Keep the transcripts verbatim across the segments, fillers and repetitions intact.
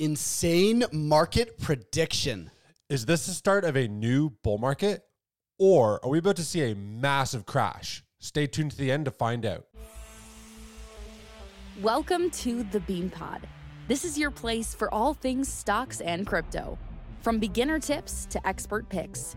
Insane market prediction. Is this the start of a new bull market? Or are we about to see a massive crash? Stay tuned to the end to find out. Welcome to The Bean Pod. This is your place for all things stocks and crypto. From beginner tips to expert picks.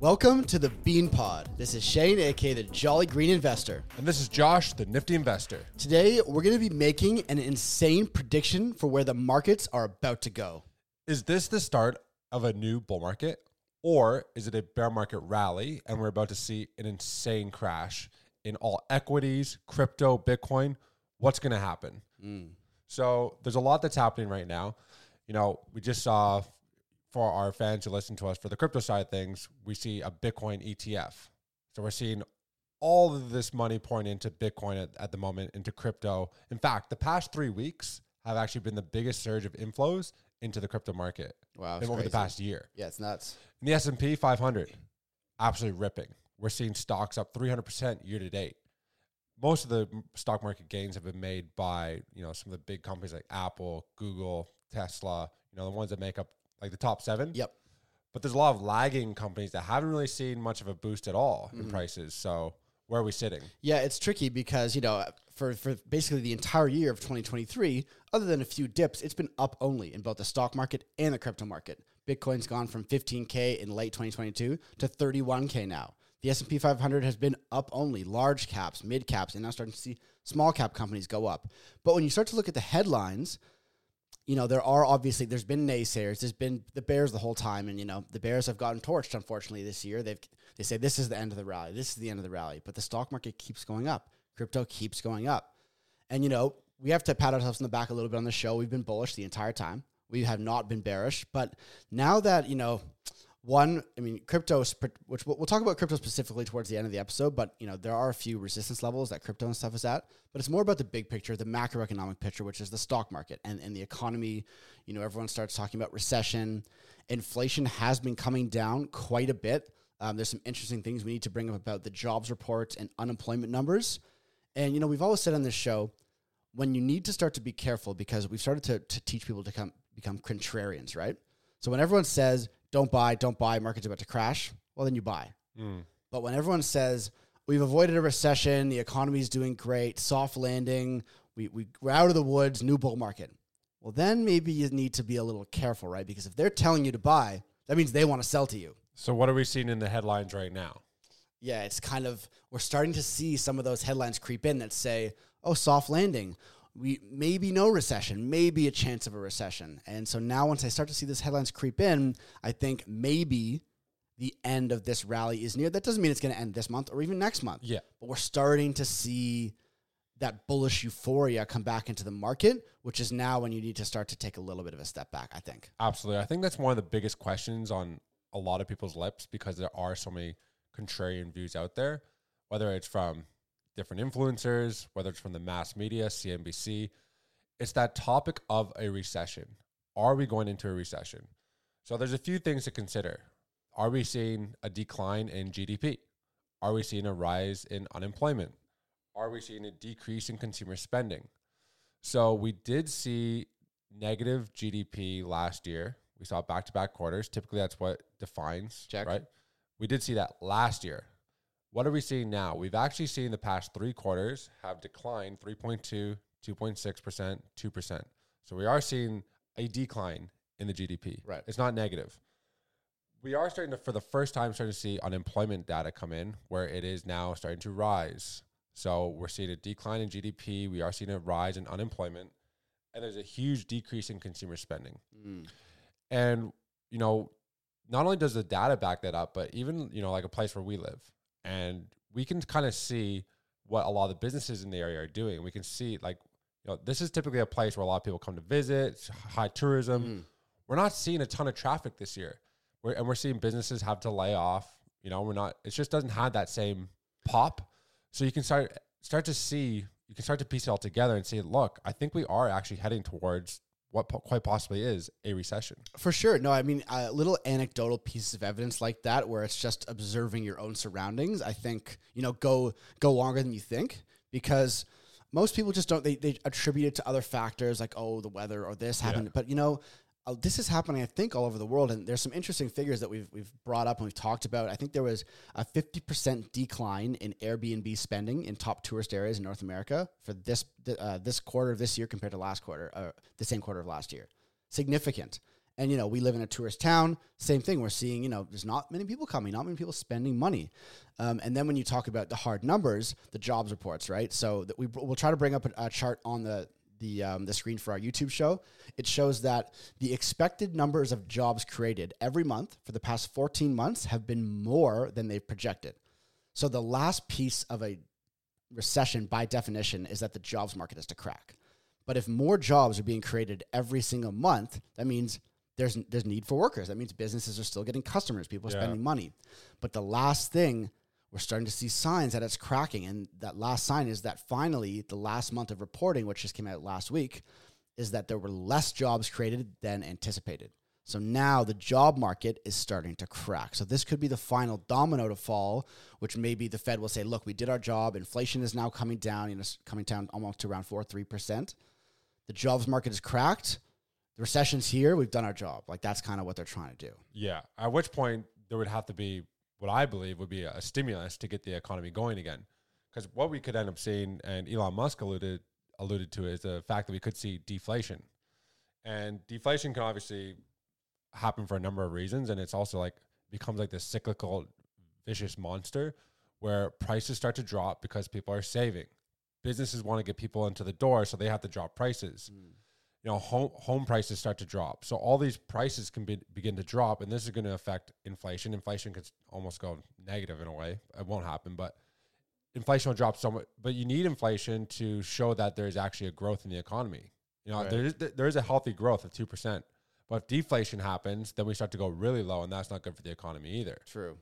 Welcome to The Bean Pod. This is Shane, aka The Jolly Green Investor. And this is Josh, The Nifty Investor. Today, we're going to be making an insane prediction for where the markets are about to go. Is this the start of a new bull market? Or is it a bear market rally and we're about to see an insane crash in all equities, crypto, Bitcoin? What's going to happen? Mm. So there's a lot that's happening right now. You know, we just saw... For our fans who listen to us, for the crypto side of things, we see a Bitcoin E T F. So we're seeing all of this money pouring into Bitcoin at, at the moment, into crypto. In fact, the past three weeks have actually been the biggest surge of inflows into the crypto market. Wow, over crazy. The past year. Yeah, it's nuts. And the S and P five hundred, absolutely ripping. We're seeing stocks up three hundred percent year to date. Most of the stock market gains have been made by, you know, some of the big companies like Apple, Google, Tesla, you know, the ones that make up like the top seven. Yep. But there's a lot of lagging companies that haven't really seen much of a boost at all mm-hmm. in prices. So where are we sitting? Yeah, it's tricky because, you know, for, for basically the entire year of twenty twenty-three, other than a few dips, it's been up only in both the stock market and the crypto market. Bitcoin's gone from fifteen K in late twenty twenty-two to thirty-one K now. The S and P five hundred has been up only, large caps, mid caps, and now starting to see small cap companies go up. But when you start to look at the headlines, you know, there are obviously, there's been naysayers, there's been the bears the whole time. And, you know, the bears have gotten torched, unfortunately, this year. They've, they say this is the end of the rally. This is the end of the rally. But the stock market keeps going up. Crypto keeps going up. And, you know, we have to pat ourselves on the back a little bit on the show. We've been bullish the entire time. We have not been bearish. But now that, you know, one, I mean, crypto, which we'll talk about crypto specifically towards the end of the episode, but, you know, there are a few resistance levels that crypto and stuff is at, but it's more about the big picture, the macroeconomic picture, which is the stock market and, and the economy. You know, everyone starts talking about recession. Inflation has been coming down quite a bit. Um, there's some interesting things we need to bring up about the jobs reports and unemployment numbers. And, you know, we've always said on this show, when you need to start to be careful, because we've started to, to teach people to come, become contrarians, right? So when everyone says, don't buy, don't buy, market's about to crash, well, then you buy. Mm. But when everyone says, we've avoided a recession, the economy's doing great, soft landing, we, we, we're out of the woods, new bull market, well, then maybe you need to be a little careful, right? Because if they're telling you to buy, that means they want to sell to you. So what are we seeing in the headlines right now? Yeah, it's kind of, we're starting to see some of those headlines creep in that say, oh, soft landing. We maybe no recession, maybe a chance of a recession. And so now once I start to see these headlines creep in, I think maybe the end of this rally is near. That doesn't mean it's going to end this month or even next month. Yeah. But we're starting to see that bullish euphoria come back into the market, which is now when you need to start to take a little bit of a step back, I think. Absolutely. I think that's one of the biggest questions on a lot of people's lips, because there are so many contrarian views out there, whether it's from different influencers, whether it's from the mass media, C N B C, it's that topic of a recession. Are we going into a recession? So there's a few things to consider. Are we seeing a decline in G D P? Are we seeing a rise in unemployment? Are we seeing a decrease in consumer spending? So we did see negative G D P last year. We saw back-to-back quarters. Typically, that's what defines, Check. Right? We did see that last year. What are we seeing now? We've actually seen the past three quarters have declined three point two, two point six percent, two percent. So we are seeing a decline in the G D P. Right. It's not negative. We are starting to, for the first time, starting to see unemployment data come in where it is now starting to rise. So we're seeing a decline in G D P. We are seeing a rise in unemployment. And there's a huge decrease in consumer spending. Mm. And, you know, not only does the data back that up, but even, you know, like a place where we live. And we can kind of see what a lot of the businesses in the area are doing. We can see, like, you know, this is typically a place where a lot of people come to visit, it's high tourism. Mm. We're not seeing a ton of traffic this year. We're, and we're seeing businesses have to lay off. You know, we're not, it just doesn't have that same pop. So you can start start to see, you can start to piece it all together and say, look, I think we are actually heading towards what po- quite possibly is a recession. For sure. No, I mean, uh, little anecdotal pieces of evidence like that, where it's just observing your own surroundings, I think, you know, go go longer than you think, because most people just don't, they, they attribute it to other factors like, oh, the weather or this happened. Yeah. But, you know, uh, this is happening, I think, all over the world. And there's some interesting figures that we've we've brought up and we've talked about. I think there was a fifty percent decline in Airbnb spending in top tourist areas in North America for this uh, this quarter of this year compared to last quarter, uh, the same quarter of last year. Significant. And, you know, we live in a tourist town. Same thing. We're seeing, you know, there's not many people coming, not many people spending money. Um, and then when you talk about the hard numbers, the jobs reports, right? So that we, we'll try to bring up a, a chart on the the um, the screen for our YouTube show. It shows that the expected numbers of jobs created every month for the past fourteen months have been more than they've projected. So the last piece of a recession, by definition, is that the jobs market is to crack. But if more jobs are being created every single month, that means There's there's need for workers. That means businesses are still getting customers. People are yeah. spending money. But the last thing, we're starting to see signs that it's cracking. And that last sign is that finally, the last month of reporting, which just came out last week, is that there were less jobs created than anticipated. So now the job market is starting to crack. So this could be the final domino to fall, which maybe the Fed will say, look, we did our job. Inflation is now coming down, you know, coming down almost to around four or three percent. The jobs market is cracked. The recession's here. We've done our job. Like, that's kind of what they're trying to do. Yeah. At which point there would have to be what I believe would be a stimulus to get the economy going again. Because what we could end up seeing, and Elon Musk alluded alluded to, is the fact that we could see deflation. And deflation can obviously happen for a number of reasons. And it's also like becomes like this cyclical, vicious monster where prices start to drop because people are saving. Businesses want to get people into the door, so they have to drop prices. Mm. You know, home home prices start to drop. So all these prices can be, begin to drop, and this is going to affect inflation. Inflation could almost go negative in a way. It won't happen, but inflation will drop somewhat. But you need inflation to show that there's actually a growth in the economy. You know, right. there is there is a healthy growth of two percent. But if deflation happens, then we start to go really low, and that's not good for the economy either. True.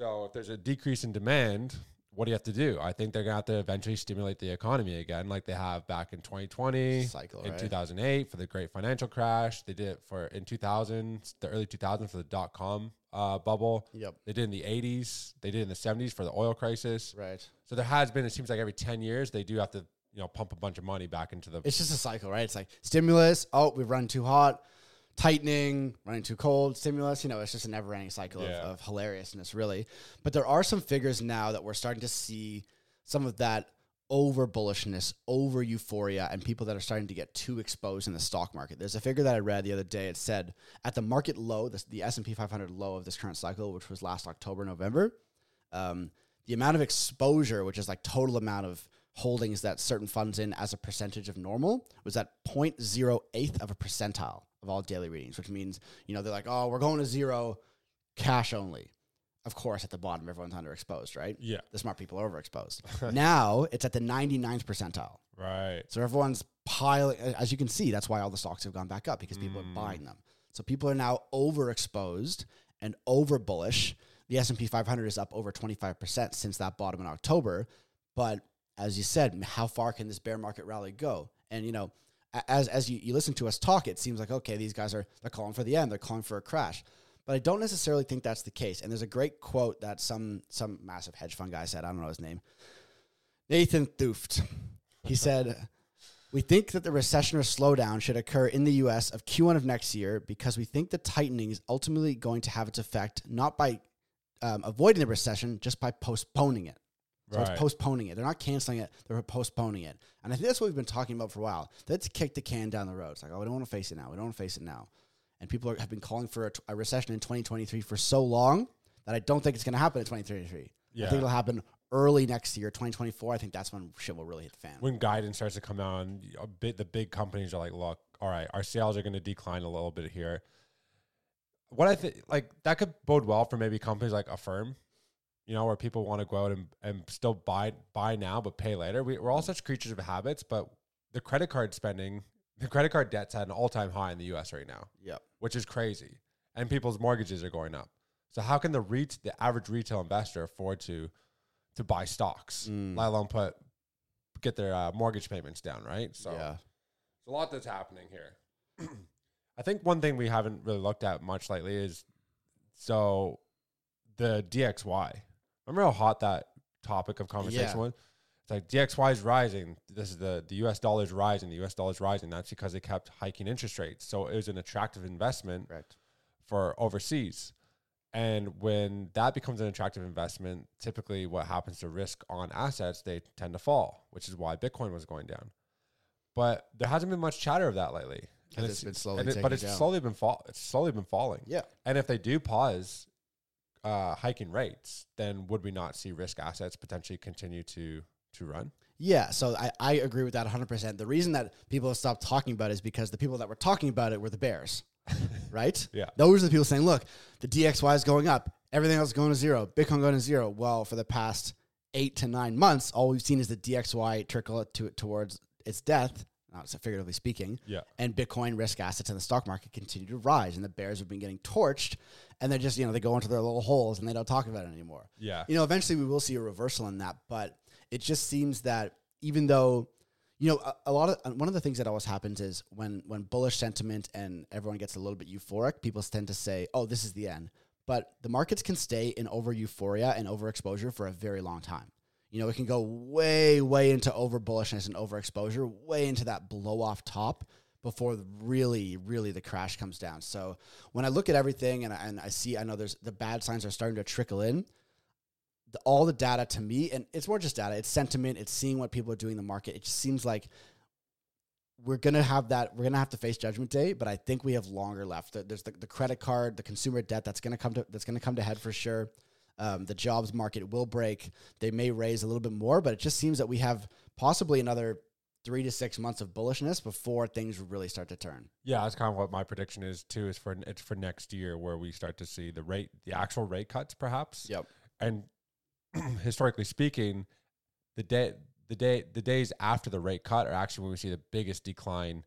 So if there's a decrease in demand, what do you have to do? I think they're going to have to eventually stimulate the economy again, like they have back in twenty twenty, Cycle, in right? two thousand eight for the great financial crash. They did it for in two thousand, the early two thousands for the dot-com uh, bubble. Yep. They did in the eighties. They did in the seventies for the oil crisis. Right. So there has been, it seems like every ten years, they do have to, you know, pump a bunch of money back into the... It's just a cycle, right? It's like stimulus. Oh, we've run too hot. Tightening, running too cold, stimulus, you know, it's just a never-ending cycle yeah. of, of hilariousness, really. But there are some figures now that we're starting to see some of that over-bullishness, over-euphoria, and people that are starting to get too exposed in the stock market. There's a figure that I read the other day. It said, at the market low, this, the S and P five hundred low of this current cycle, which was last October, November, um, the amount of exposure, which is like total amount of holdings that certain funds in as a percentage of normal, was at zero point zero eight of a percentile of all daily readings, which means, you know, they're like, oh, we're going to zero, cash only. Of course, at the bottom, everyone's underexposed, right? Yeah. The smart people are overexposed. Now it's at the ninety-ninth percentile. Right. So everyone's piling, as you can see, that's why all the stocks have gone back up, because mm. people are buying them. So people are now overexposed and over bullish. The S and P five hundred is up over twenty-five percent since that bottom in October. But as you said, how far can this bear market rally go? And, you know, as as you, you listen to us talk, it seems like, okay, these guys are, they're calling for the end. They're calling for a crash. But I don't necessarily think that's the case. And there's a great quote that some some massive hedge fund guy said. I don't know his name. Nathan Thuft. He said, we think that the recession or slowdown should occur in the U S of Q one of next year because we think the tightening is ultimately going to have its effect, not by um, avoiding the recession, just by postponing it. So right. It's postponing it. They're not canceling it. They're postponing it. And I think that's what we've been talking about for a while. Let's kick the can down the road. It's like, oh, we don't want to face it now. We don't want to face it now. And people are, have been calling for a, t- a recession in twenty twenty-three for so long that I don't think it's going to happen in twenty twenty-three. Yeah. I think it'll happen early next year, twenty twenty-four. I think that's when shit will really hit the fan. When guidance starts to come out, a bit, the big companies are like, look, all right, our sales are going to decline a little bit here. What I think, like, that could bode well for maybe companies like Affirm. You know, where people want to go out and, and still buy buy now, but pay later. We, we're all such creatures of habits, but the credit card spending, the credit card debt's at an all-time high in the U S right now. Yep. Which is crazy. And people's mortgages are going up. So how can the re- the average retail investor afford to to buy stocks, mm. let alone put get their uh, mortgage payments down, right? So yeah. There's a lot that's happening here. I think one thing we haven't really looked at much lately is so the D X Y. Remember how hot that topic of conversation yeah. was? It's like D X Y is rising. This is the, the U S dollar is rising. The U S dollar is rising. That's because they kept hiking interest rates. So it was an attractive investment right. for overseas. And when that becomes an attractive investment, typically what happens to risk on assets, they tend to fall, which is why Bitcoin was going down. But there hasn't been much chatter of that lately. And it's, it's been slowly and it, but it's down. slowly been fall, it's slowly been falling. Yeah. And if they do pause uh, hiking rates, then would we not see risk assets potentially continue to to run? Yeah, so I, I agree with that one hundred percent. The reason that people have stopped talking about it is because the people that were talking about it were the bears, right? Yeah. Those are the people saying, look, the D X Y is going up. Everything else is going to zero. Bitcoin going to zero. Well, for the past eight to nine months, all we've seen is the D X Y trickle to towards its death, not figuratively speaking, yeah. and Bitcoin risk assets in the stock market continue to rise, and the bears have been getting torched, and they're just, you know, they go into their little holes, and they don't talk about it anymore. Yeah. You know, eventually we will see a reversal in that, but it just seems that even though, you know, a, a lot of one of the things that always happens is when when bullish sentiment and everyone gets a little bit euphoric, people tend to say, "Oh, this is the end." But the markets can stay in over euphoria and overexposure for a very long time. You know, it can go way, way into over bullishness and overexposure, way into that blow off top before really, really the crash comes down. So when I look at everything and I, and I see, I know there's the bad signs are starting to trickle in. The, all the data to me, and it's more just data, it's sentiment, it's seeing what people are doing in the market. It just seems like we're going to have that, we're going to have to face Judgment Day, but I think we have longer left. There's the, the credit card, the consumer debt that's going to come to, that's going to come to head for sure. Um, the jobs market will break. They may raise a little bit more, but it just seems that we have possibly another three to six months of bullishness before things really start to turn. Yeah, that's kind of what my prediction is too, is for, it's for next year where we start to see the rate, the actual rate cuts perhaps. Yep. And historically speaking, the day, the day, the days after the rate cut are actually when we see the biggest decline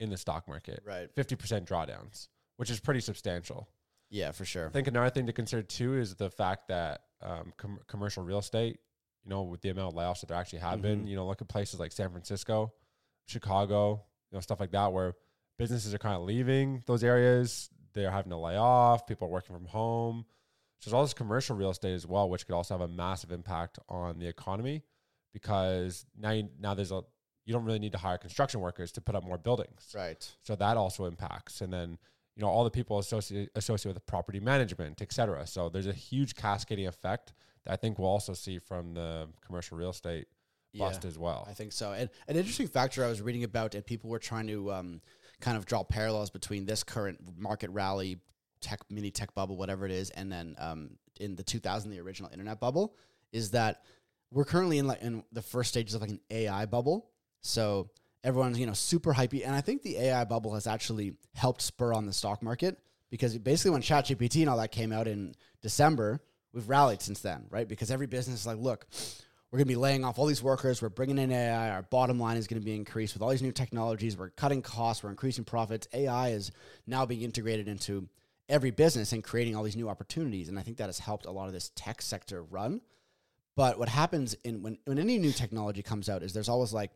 in the stock market. Right, fifty percent drawdowns, which is pretty substantial. Yeah, for sure. I think another thing to consider too is the fact that um, com- commercial real estate, you know, with the amount of layoffs that there actually have mm-hmm. been, you know, look at places like San Francisco, Chicago, you know, stuff like that, where businesses are kind of leaving those areas. They're having to lay off. People are working from home. So there's all this commercial real estate as well, which could also have a massive impact on the economy because now you, now there's a you don't really need to hire construction workers to put up more buildings. Right. So that also impacts. And then, you know, all the people associated associated with property management, et cetera. So there's a huge cascading effect that I think we'll also see from the commercial real estate bust yeah, as well. I think so. And an interesting factor I was reading about, and people were trying to um, kind of draw parallels between this current market rally, tech mini tech bubble, whatever it is, and then um, in the two thousand, the original internet bubble, is that we're currently in like in the first stages of like an A I bubble. So everyone's, you know, super hypey, and I think the A I bubble has actually helped spur on the stock market because basically when ChatGPT and all that came out in December, we've rallied since then, right? Because every business is like, look, we're going to be laying off all these workers. We're bringing in A I. Our bottom line is going to be increased with all these new technologies. We're cutting costs. We're increasing profits. A I is now being integrated into every business and creating all these new opportunities. And I think that has helped a lot of this tech sector run. But what happens in when, when any new technology comes out is there's always like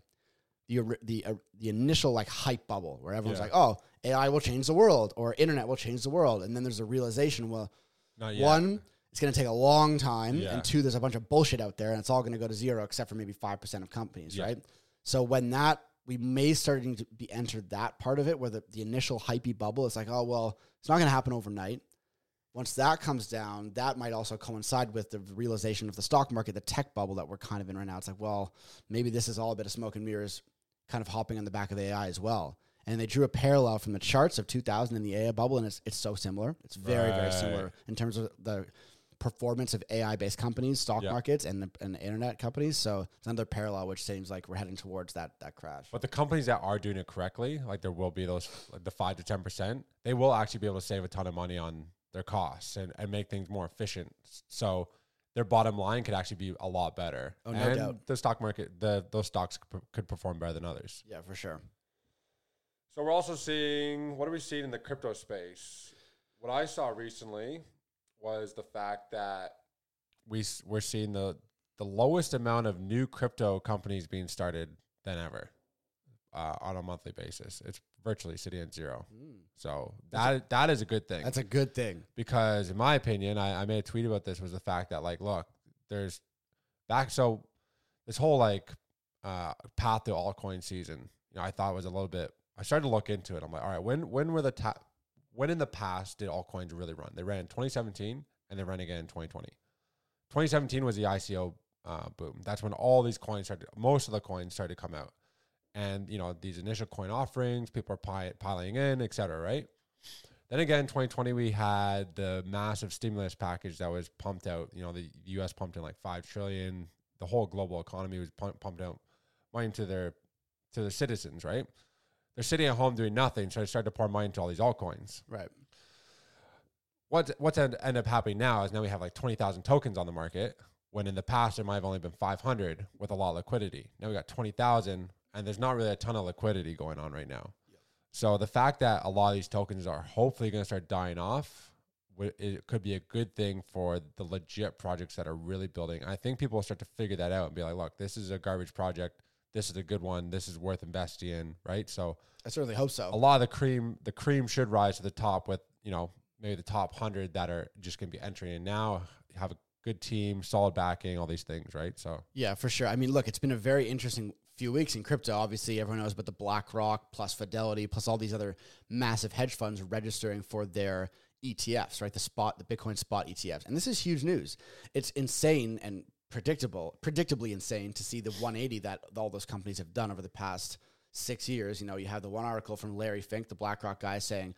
the the uh, the initial like hype bubble where everyone's yeah. like, oh, A I will change the world or internet will change the world. And then there's a realization, well, one, it's going to take a long time. Yeah. And two, there's a bunch of bullshit out there and it's all going to go to zero except for maybe five percent of companies, yeah. right? So when that, we may starting to be entered that part of it where the, the initial hypey bubble is like, oh, well, it's not going to happen overnight. Once that comes down, that might also coincide with the realization of the stock market, the tech bubble that we're kind of in right now. It's like, well, maybe this is all a bit of smoke and mirrors kind of hopping on the back of the A I as well. And they drew a parallel from the charts of two thousand and the A I bubble, and it's, it's so similar. It's very, right. very similar in terms of the performance of A I-based companies, stock yep. markets, and the, and the internet companies. So it's another parallel, which seems like we're heading towards that that crash. But the companies that are doing it correctly, like there will be those, like the five to ten percent, they will actually be able to save a ton of money on their costs and, and make things more efficient. So their bottom line could actually be a lot better. Oh, no and doubt. The stock market, the those stocks could perform better than others. Yeah, for sure. So we're also seeing, what are we seeing in the crypto space? What I saw recently was the fact that we, we're seeing the the lowest amount of new crypto companies being started than ever uh, on a monthly basis. It's virtually sitting at zero. Mm. So that that's a, that is a good thing. That's a good thing. Because in my opinion, I, I made a tweet about this, was the fact that like, look, there's back. So this whole like uh, path to altcoin season, you know, I thought was a little bit, I started to look into it. I'm like, all right, when, when were the top, when in the past did altcoins really run? They ran in twenty seventeen and they ran again in twenty twenty. twenty seventeen was the I C O uh, boom. That's when all these coins started, most of the coins started to come out. And, you know, these initial coin offerings, people are pi- piling in, et cetera, right? Then again, twenty twenty, we had the massive stimulus package that was pumped out. You know, the U S pumped in like five trillion dollars. The whole global economy was pump- pumped out money to their, to their citizens, right? They're sitting at home doing nothing, so they start to pour money into all these altcoins. Right. What's, what's end, end up happening now is now we have like twenty thousand tokens on the market, when in the past there might have only been five hundred with a lot of liquidity. Now we got twenty thousand, and there's not really a ton of liquidity going on right now. Yep. So the fact that a lot of these tokens are hopefully going to start dying off, it could be a good thing for the legit projects that are really building. I think people will start to figure that out and be like, look, this is a garbage project. This is a good one. This is worth investing in, right? So I certainly hope so. A lot of the cream, the cream should rise to the top with, you know, maybe the top one hundred that are just going to be entering in now, have a good team, solid backing, all these things, right? So yeah, for sure. I mean, look, it's been a very interesting few weeks in crypto. Obviously, everyone knows about the BlackRock plus Fidelity plus all these other massive hedge funds registering for their E T Fs, right? The spot, the Bitcoin spot E T Fs. And this is huge news. It's insane and predictable, predictably insane to see the one eighty that all those companies have done over the past six years. You know, you have the one article from Larry Fink, the BlackRock guy, saying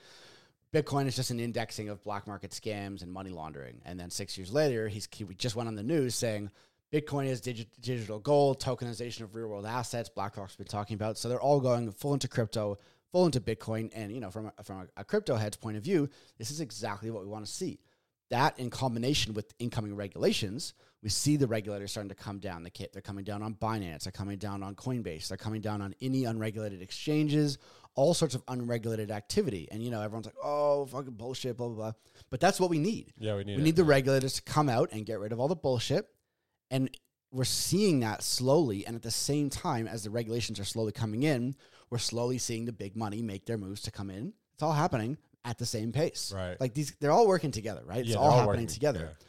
Bitcoin is just an indexing of black market scams and money laundering. And then six years later, he's he just went on the news saying Bitcoin is digi- digital gold, tokenization of real world assets. BlackRock's been talking about, so they're all going full into crypto, full into Bitcoin. And you know, from a, from a crypto head's point of view, this is exactly what we want to see. That in combination with incoming regulations, we see the regulators starting to come down the kit. They're coming down on Binance. They're coming down on Coinbase. They're coming down on any unregulated exchanges, all sorts of unregulated activity. And, you know, everyone's like, oh, fucking bullshit, blah, blah, blah. But that's what we need. Yeah, we need We need it. The regulators to come out and get rid of all the bullshit. And we're seeing that slowly. And at the same time, as the regulations are slowly coming in, we're slowly seeing the big money make their moves to come in. It's all happening at the same pace. Right. Like these, they're all working together, right? It's yeah, all, all happening working, together. Yeah.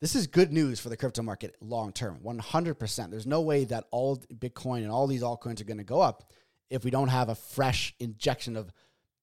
This is good news for the crypto market long-term, one hundred percent. There's no way that all Bitcoin and all these altcoins are going to go up if we don't have a fresh injection of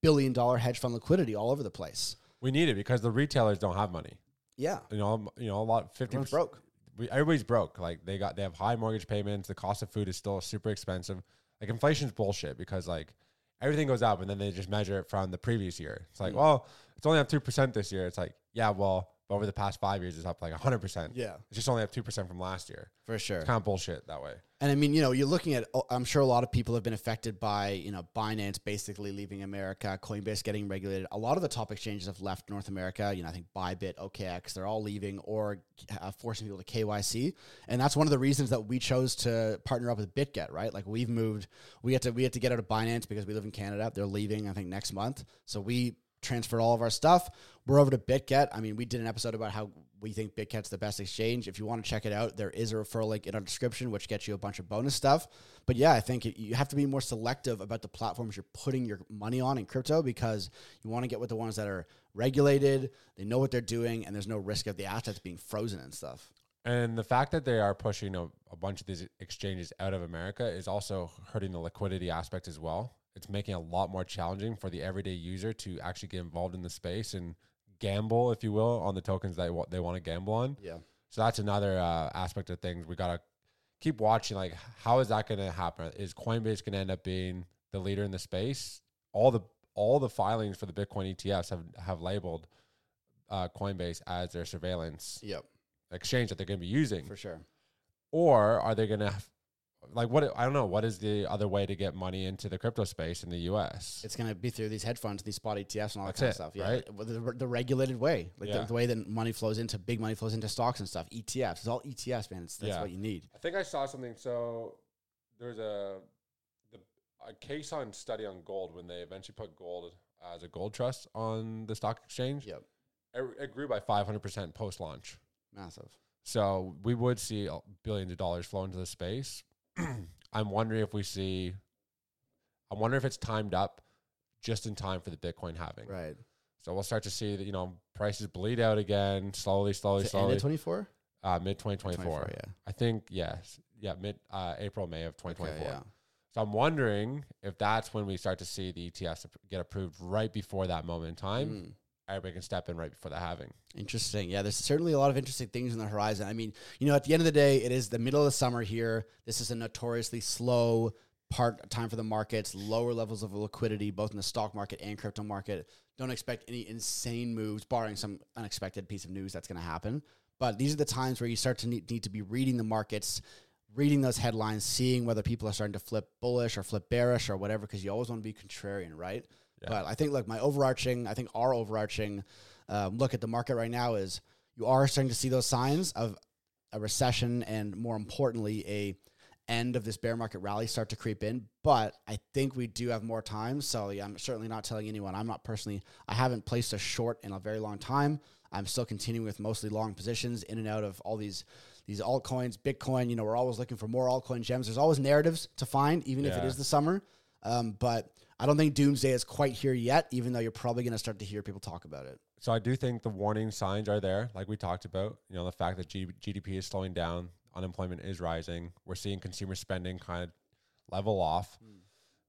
billion-dollar hedge fund liquidity all over the place. We need it because the retailers don't have money. Yeah. You know, you know, a lot, fifty percent. Everyone's broke. We, everybody's broke. Like, they got, they have high mortgage payments. The cost of food is still super expensive. Like, inflation's bullshit because, like, everything goes up, and then they just measure it from the previous year. It's like, mm. well, it's only up two percent this year. It's like, yeah, well, but over the past five years, it's up like one hundred percent. Yeah. It's just only up two percent from last year. For sure. It's kind of bullshit that way. And I mean, you know, you're looking at, I'm sure a lot of people have been affected by, you know, Binance basically leaving America, Coinbase getting regulated. A lot of the top exchanges have left North America. You know, I think Bybit, O K X, they're all leaving or uh, forcing people to K Y C. And that's one of the reasons that we chose to partner up with BitGet, right? Like we've moved, we had to, we had to get out of Binance because we live in Canada. They're leaving, I think, next month. So we transfer all of our stuff. We're over to BitGet. I mean, we did an episode about how we think BitGet's the best exchange. If you want to check it out, there is a referral link in our description, which gets you a bunch of bonus stuff. But yeah, I think it, you have to be more selective about the platforms you're putting your money on in crypto because you want to get with the ones that are regulated, they know what they're doing, and there's no risk of the assets being frozen and stuff. And the fact that they are pushing a, a bunch of these exchanges out of America is also hurting the liquidity aspect as well. It's making it a lot more challenging for the everyday user to actually get involved in the space and gamble, if you will, on the tokens that w- they want to gamble on. Yeah. So that's another uh, aspect of things. We got to keep watching, like, how is that going to happen? Is Coinbase going to end up being the leader in the space? All the all the filings for the Bitcoin E T Fs have, have labeled uh, Coinbase as their surveillance yep. exchange that they're going to be using. For sure. Or are they going to... Like what, I don't know, what is the other way to get money into the crypto space in the U S? It's going to be through these hedge funds, these spot E T Fs and all that That's kind it, of stuff. Yeah. Right? The, the, the regulated way, like yeah. the, the way that money flows into, big money flows into stocks and stuff. E T Fs, it's all E T Fs, man. It's, that's yeah. what you need. I think I saw something. So there's a, the, a case on study on gold when they eventually put gold as a gold trust on the stock exchange. Yep. It, it grew by five hundred percent post-launch. Massive. So we would see billions of dollars flow into the space. I'm wondering if we see, I wonder if it's timed up just in time for the Bitcoin halving. Right. So we'll start to see that, you know, prices bleed out again, slowly, slowly, Is it slowly. End of twenty-four? Uh, mid twenty twenty-four. Yeah. I think, yes. Yeah, mid uh, April, May of twenty twenty-four. Okay, yeah. So I'm wondering if that's when we start to see the E T Fs get approved right before that moment in time. Mm. Everybody can step in right before the halving. Interesting. Yeah, there's certainly a lot of interesting things on the horizon. I mean, you know, at the end of the day, it is the middle of the summer here. This is a notoriously slow part time for the markets, lower levels of liquidity, both in the stock market and crypto market. Don't expect any insane moves, barring some unexpected piece of news that's going to happen. But these are the times where you start to need, need to be reading the markets, reading those headlines, seeing whether people are starting to flip bullish or flip bearish or whatever, because you always want to be contrarian, right? Yeah. But I think, look, my overarching, I think our overarching um, look at the market right now is you are starting to see those signs of a recession and, more importantly, a end of this bear market rally start to creep in. But I think we do have more time. So yeah, I'm certainly not telling anyone. I'm not personally, I haven't placed a short in a very long time. I'm still continuing with mostly long positions in and out of all these these altcoins, Bitcoin. You know, we're always looking for more altcoin gems. There's always narratives to find, even yeah. if it is the summer. Um, but I don't think doomsday is quite here yet, even though you're probably going to start to hear people talk about it. So I do think the warning signs are there, like we talked about. You know, the fact that G- GDP is slowing down, unemployment is rising. We're seeing consumer spending kind of level off. Mm.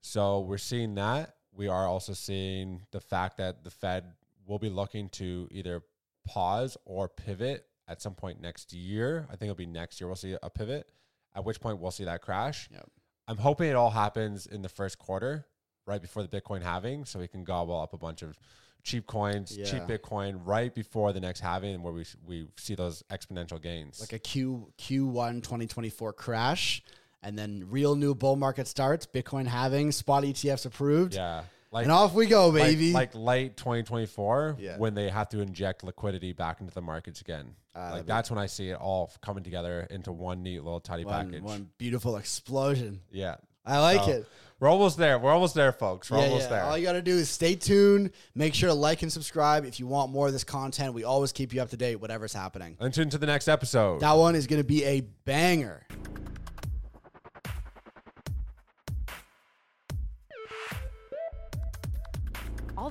So we're seeing that. We are also seeing the fact that the Fed will be looking to either pause or pivot at some point next year. I think it'll be next year we'll see a pivot, at which point we'll see that crash. Yep. I'm hoping it all happens in the first quarter, right before the Bitcoin halving, so we can gobble up a bunch of cheap coins, yeah. cheap Bitcoin, right before the next halving, where we we see those exponential gains. Like a Q, Q1 twenty twenty-four crash, and then real new bull market starts, Bitcoin halving, spot E T Fs approved. Yeah. Like, and off we go, baby. Like, like late twenty twenty-four, yeah. when they have to inject liquidity back into the markets again. Uh, like that's when I see it all coming together into one neat little tidy one, package. One beautiful explosion. Yeah. I like so, it. We're almost there. We're almost there, folks. We're yeah, almost yeah. there. All you got to do is stay tuned. Make sure to like and subscribe if you want more of this content. We always keep you up to date, whatever's happening. And tune to the next episode. That one is going to be a banger. All